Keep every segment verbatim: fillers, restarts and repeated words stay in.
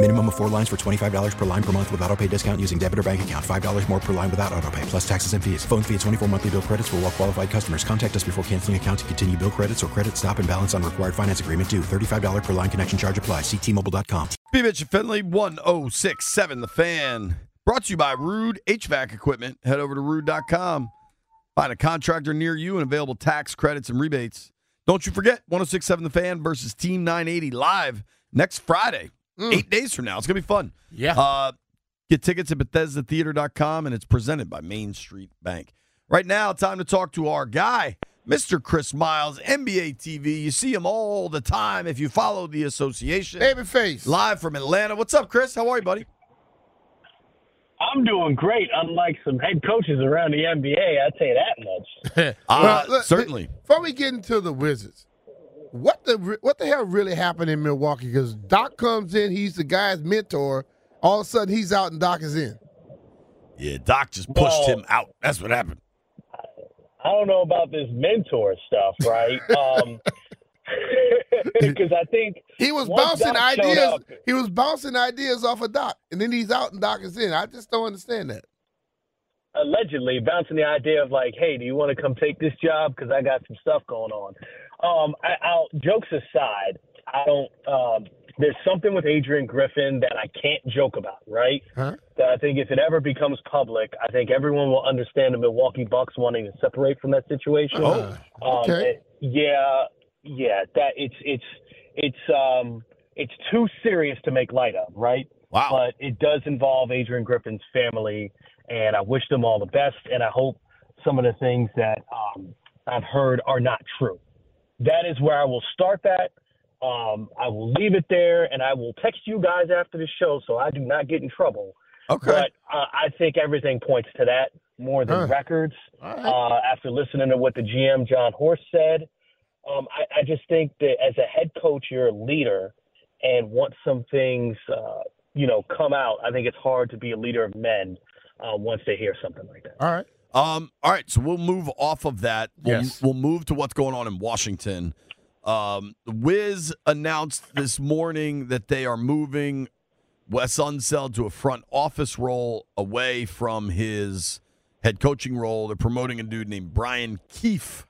Minimum of four lines for twenty-five dollars per line per month with auto pay discount using debit or bank account. five dollars more per line without auto pay, plus taxes and fees. Phone fee at twenty-four monthly bill credits for well qualified customers. Contact us before canceling account to continue bill credits or credit stop and balance on required finance agreement due. thirty-five dollars per line connection charge applies. See T Mobile dot com. B. Mitch and Finley, one oh six point seven The Fan. Brought to you by Rude H V A C Equipment. Head over to Rude dot com. Find a contractor near you and available tax credits and rebates. Don't you forget, one oh six point seven The Fan versus Team nine eighty live next Friday. Mm. Eight days from now. It's going to be fun. Yeah. Uh, get tickets at Bethesda Theater dot com, and it's presented by Main Street Bank. Right now, time to talk to our guy, Mister Chris Miles, N B A T V. You see him all the time if you follow the association. Babyface. Live from Atlanta. What's up, Chris? How are you, buddy? I'm doing great, unlike some head coaches around the N B A. I'd say that much. uh, well, look, certainly. Before we get into the Wizards, What the what the hell really happened in Milwaukee? Because Doc comes in, he's the guy's mentor. All of a sudden, he's out and Doc is in. Yeah, Doc just pushed well, him out. That's what happened. I don't know about this mentor stuff, right? Because um, I think he was bouncing Doc ideas. Up, he was bouncing ideas off of Doc, and then he's out and Doc is in. I just don't understand that. Allegedly bouncing the idea of like, hey, do you want to come take this job? Because I got some stuff going on. Um, I, I'll, jokes aside, I don't. Um, there's something with Adrian Griffin that I can't joke about, right? Huh? That I think if it ever becomes public, I think everyone will understand the Milwaukee Bucks wanting to separate from that situation. Oh, okay. Um, it, yeah, yeah. That it's it's it's um it's too serious to make light of, right? Wow. But it does involve Adrian Griffin's family, and I wish them all the best. And I hope some of the things that um, I've heard are not true. That is where I will start that. Um, I will leave it there, and I will text you guys after the show so I do not get in trouble. Okay. But uh, I think everything points to that more than huh. records. All right. Uh, after listening to what the G M, John Hoarse, said, um, I, I just think that as a head coach, you're a leader, and once some things, uh, you know, come out, I think it's hard to be a leader of men uh, once they hear something like that. All right. Um, all right, so we'll move off of that. We'll, yes. We'll move to what's going on in Washington. Um, Wiz announced this morning that they are moving Wes Unseld to a front office role away from his head coaching role. They're promoting a dude named Brian Keefe,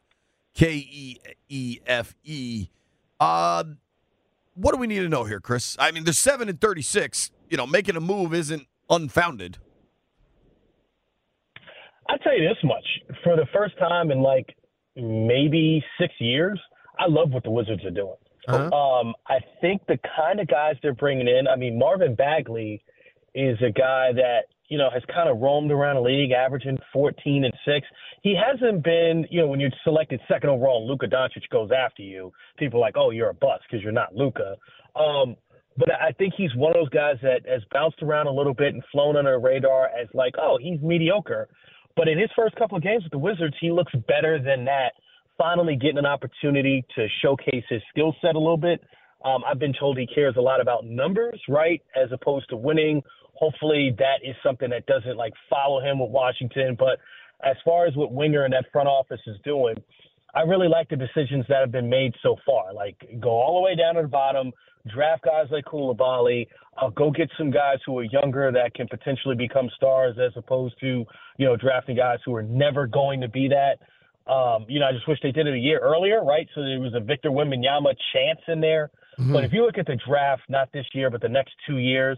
K E E F E. Uh, what do we need to know here, Chris? I mean, they're seven and thirty-six. You know, making a move isn't unfounded. I'll tell you this much. For the first time in, like, maybe six years, I love what the Wizards are doing. Uh-huh. Um, I think the kind of guys they're bringing in, I mean, Marvin Bagley is a guy that, you know, has kind of roamed around the league, averaging fourteen and six. He hasn't been, you know, when you're selected second overall, Luka Doncic goes after you. People are like, oh, you're a bust because you're not Luka. Um, but I think he's one of those guys that has bounced around a little bit and flown under the radar as like, oh, he's mediocre. But in his first couple of games with the Wizards, he looks better than that, finally getting an opportunity to showcase his skill set a little bit. Um, I've been told he cares a lot about numbers, right, as opposed to winning. Hopefully that is something that doesn't, like, follow him with Washington. But as far as what Winger and that front office is doing, I really like the decisions that have been made so far. Like, go all the way down to the bottom, draft guys like Koulibaly, uh, go get some guys who are younger that can potentially become stars as opposed to, you know, drafting guys who are never going to be that. Um, you know, I just wish they did it a year earlier, right? So there was a Victor Wembanyama chance in there. Mm-hmm. But if you look at the draft, not this year, but the next two years,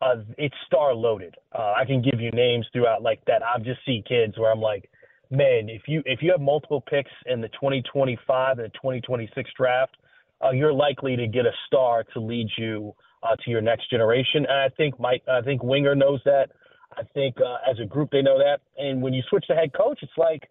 uh, it's star-loaded. Uh, I can give you names throughout like that. I've just seen kids where I'm like, man, if you if you have multiple picks in the twenty twenty-five and the twenty twenty-six draft, uh, you're likely to get a star to lead you uh, to your next generation. And I think Mike, I think Winger knows that. I think uh, as a group they know that. And when you switch to head coach, it's like,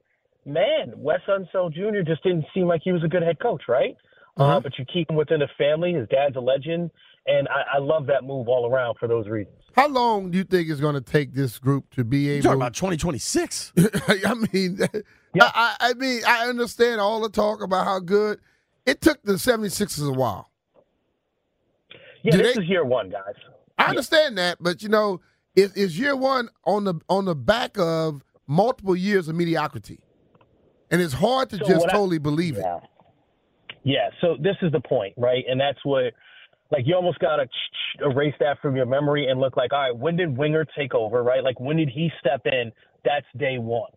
man, Wes Unseld Junior just didn't seem like he was a good head coach, right? Uh-huh. Uh, but you keep him within the family. His dad's a legend. And I, I love that move all around for those reasons. How long do you think it's going to take this group to be able? You're talking about twenty twenty-six. I mean, yeah. I, I mean, I understand all the talk about how good it took the 76ers a while. Yeah, do this they... is year one, guys. I understand yeah. that, but you know, it, it's year one on the on the back of multiple years of mediocrity, and it's hard to so just totally I... believe yeah. it. Yeah. So this is the point, right? And that's what. Like, you almost got to erase that from your memory and look like, all right, when did Winger take over, right? Like, when did he step in? That's day one.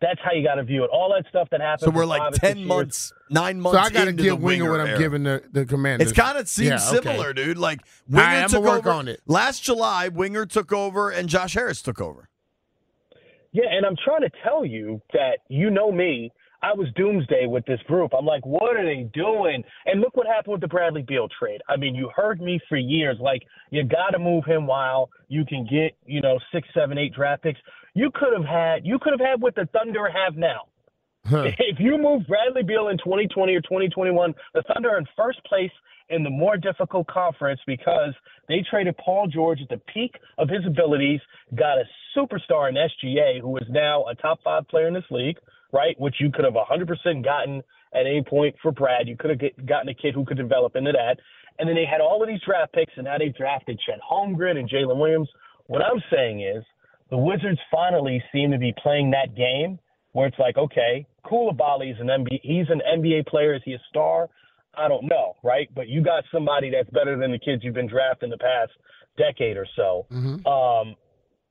That's how you got to view it. All that stuff that happened. So we're like ten months, nine months into the Winger. So I got to give Winger what I'm giving the, the Commanders. It's kind of seems yeah, okay. similar, dude. Like, Winger right, took work over. On it. Last July, Winger took over and Josh Harris took over. Yeah, and I'm trying to tell you that you know me. I was doomsday with this group. I'm like, what are they doing? And look what happened with the Bradley Beal trade. I mean, you heard me for years. Like, you got to move him while you can get, you know, six, seven, eight draft picks. You could have had, you could have had what the Thunder have now. Huh. If you move Bradley Beal in twenty twenty or twenty twenty-one, the Thunder are in first place in the more difficult conference because they traded Paul George at the peak of his abilities, got a superstar in S G A, who is now a top five player in this league. Right, which you could have one hundred percent gotten at any point for Brad. You could have get, gotten a kid who could develop into that. And then they had all of these draft picks, and now they drafted Chet Holmgren and Jalen Williams. What I'm saying is the Wizards finally seem to be playing that game where it's like, okay, Koulibaly is an N B A, he's an N B A player. Is he a star? I don't know, right? But you got somebody that's better than the kids you've been drafting the past decade or so. Mm-hmm. Um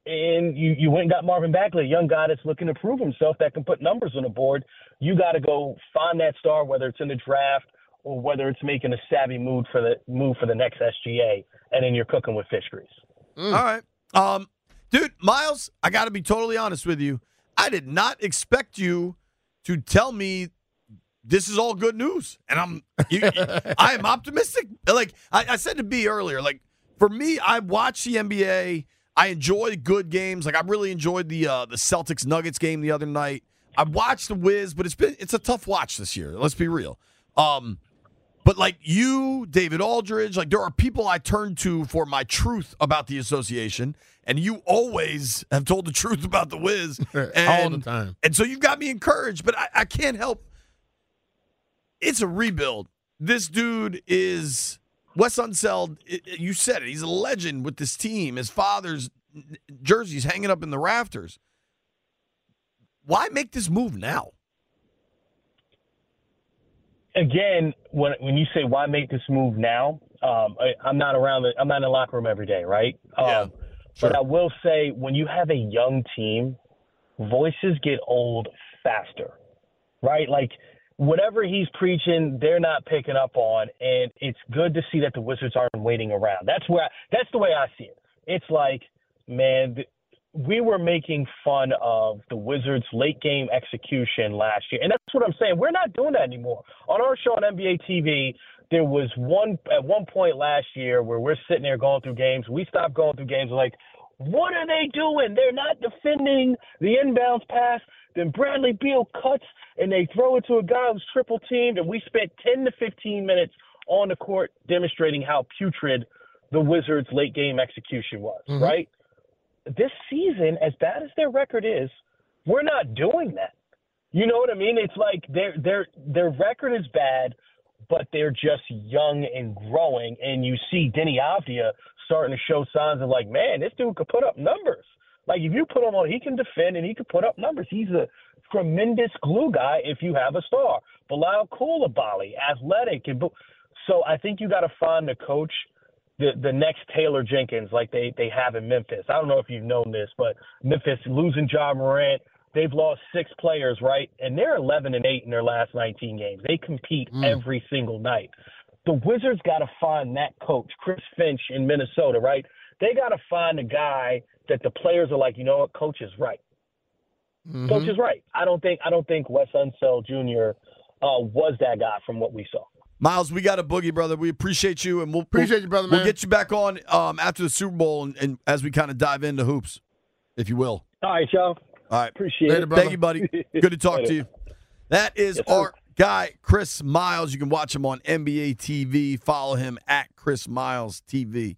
And you, you went and got Marvin Bagley, a young guy that's looking to prove himself that can put numbers on the board. You got to go find that star, whether it's in the draft or whether it's making a savvy move for the move for the next S G A, and then you're cooking with fish grease. Mm. All right. Um, dude, Miles, I got to be totally honest with you. I did not expect you to tell me this is all good news. And I'm you, I am optimistic. Like I, I said to B earlier, like for me, I watch the N B A – I enjoy good games. Like I really enjoyed the uh, the Celtics Nuggets game the other night. I watched the Wiz, but it's been it's a tough watch this year. Let's be real. Um, but like you, David Aldridge, like there are people I turn to for my truth about the association, and you always have told the truth about the Wiz and, all the time. And so you've got me encouraged, but I, I can't help. It's a rebuild. This dude is. Wes Unseld, you said it. He's a legend with this team. His father's jersey's hanging up in the rafters. Why make this move now? Again, when when you say why make this move now, um, I, I'm not around. The, I'm not in the locker room every day, right? Um, yeah, sure. But I will say, when you have a young team, voices get old faster, right? Like. Whatever he's preaching, they're not picking up on, and it's good to see that the Wizards aren't waiting around. That's where I, that's the way I see it. It's like, man, th- we were making fun of the Wizards' late-game execution last year, and that's what I'm saying. We're not doing that anymore. On our show on N B A T V, there was one at one point last year where we're sitting there going through games. We stopped going through games like, what are they doing? They're not defending the inbounds pass. Then Bradley Beal cuts, and they throw it to a guy who's triple-teamed, and we spent ten to fifteen minutes on the court demonstrating how putrid the Wizards' late-game execution was, mm-hmm. right? This season, as bad as their record is, we're not doing that. You know what I mean? It's like their their their record is bad, but they're just young and growing, and you see Denny Avdija starting to show signs of like, man, this dude could put up numbers. Like, if you put him on, he can defend and he can put up numbers. He's a tremendous glue guy if you have a star. Bilal Koulibaly, athletic. And bo- so I think you got to find the coach, the, the next Taylor Jenkins, like they, they have in Memphis. I don't know if you've known this, but Memphis losing Ja Morant, they've lost six players, right? And they're eleven and eight in their last nineteen games. They compete mm. every single night. The Wizards got to find that coach, Chris Finch in Minnesota, right? They got to find a guy that the players are like, you know what, coach is right. Mm-hmm. Coach is right. I don't think I don't think Wes Unseld Junior Uh, was that guy from what we saw. Miles, we got a boogie, brother. We appreciate you, and we'll appreciate we'll, you, brother. Man, we'll get you back on um, after the Super Bowl, and, and as we kind of dive into hoops, if you will. All right, y'all. All right, appreciate Later, it. Brother. Thank you, buddy. Good to talk to you. That is yes, our guy, Chris Miles. You can watch him on N B A T V. Follow him at Chris Miles T V.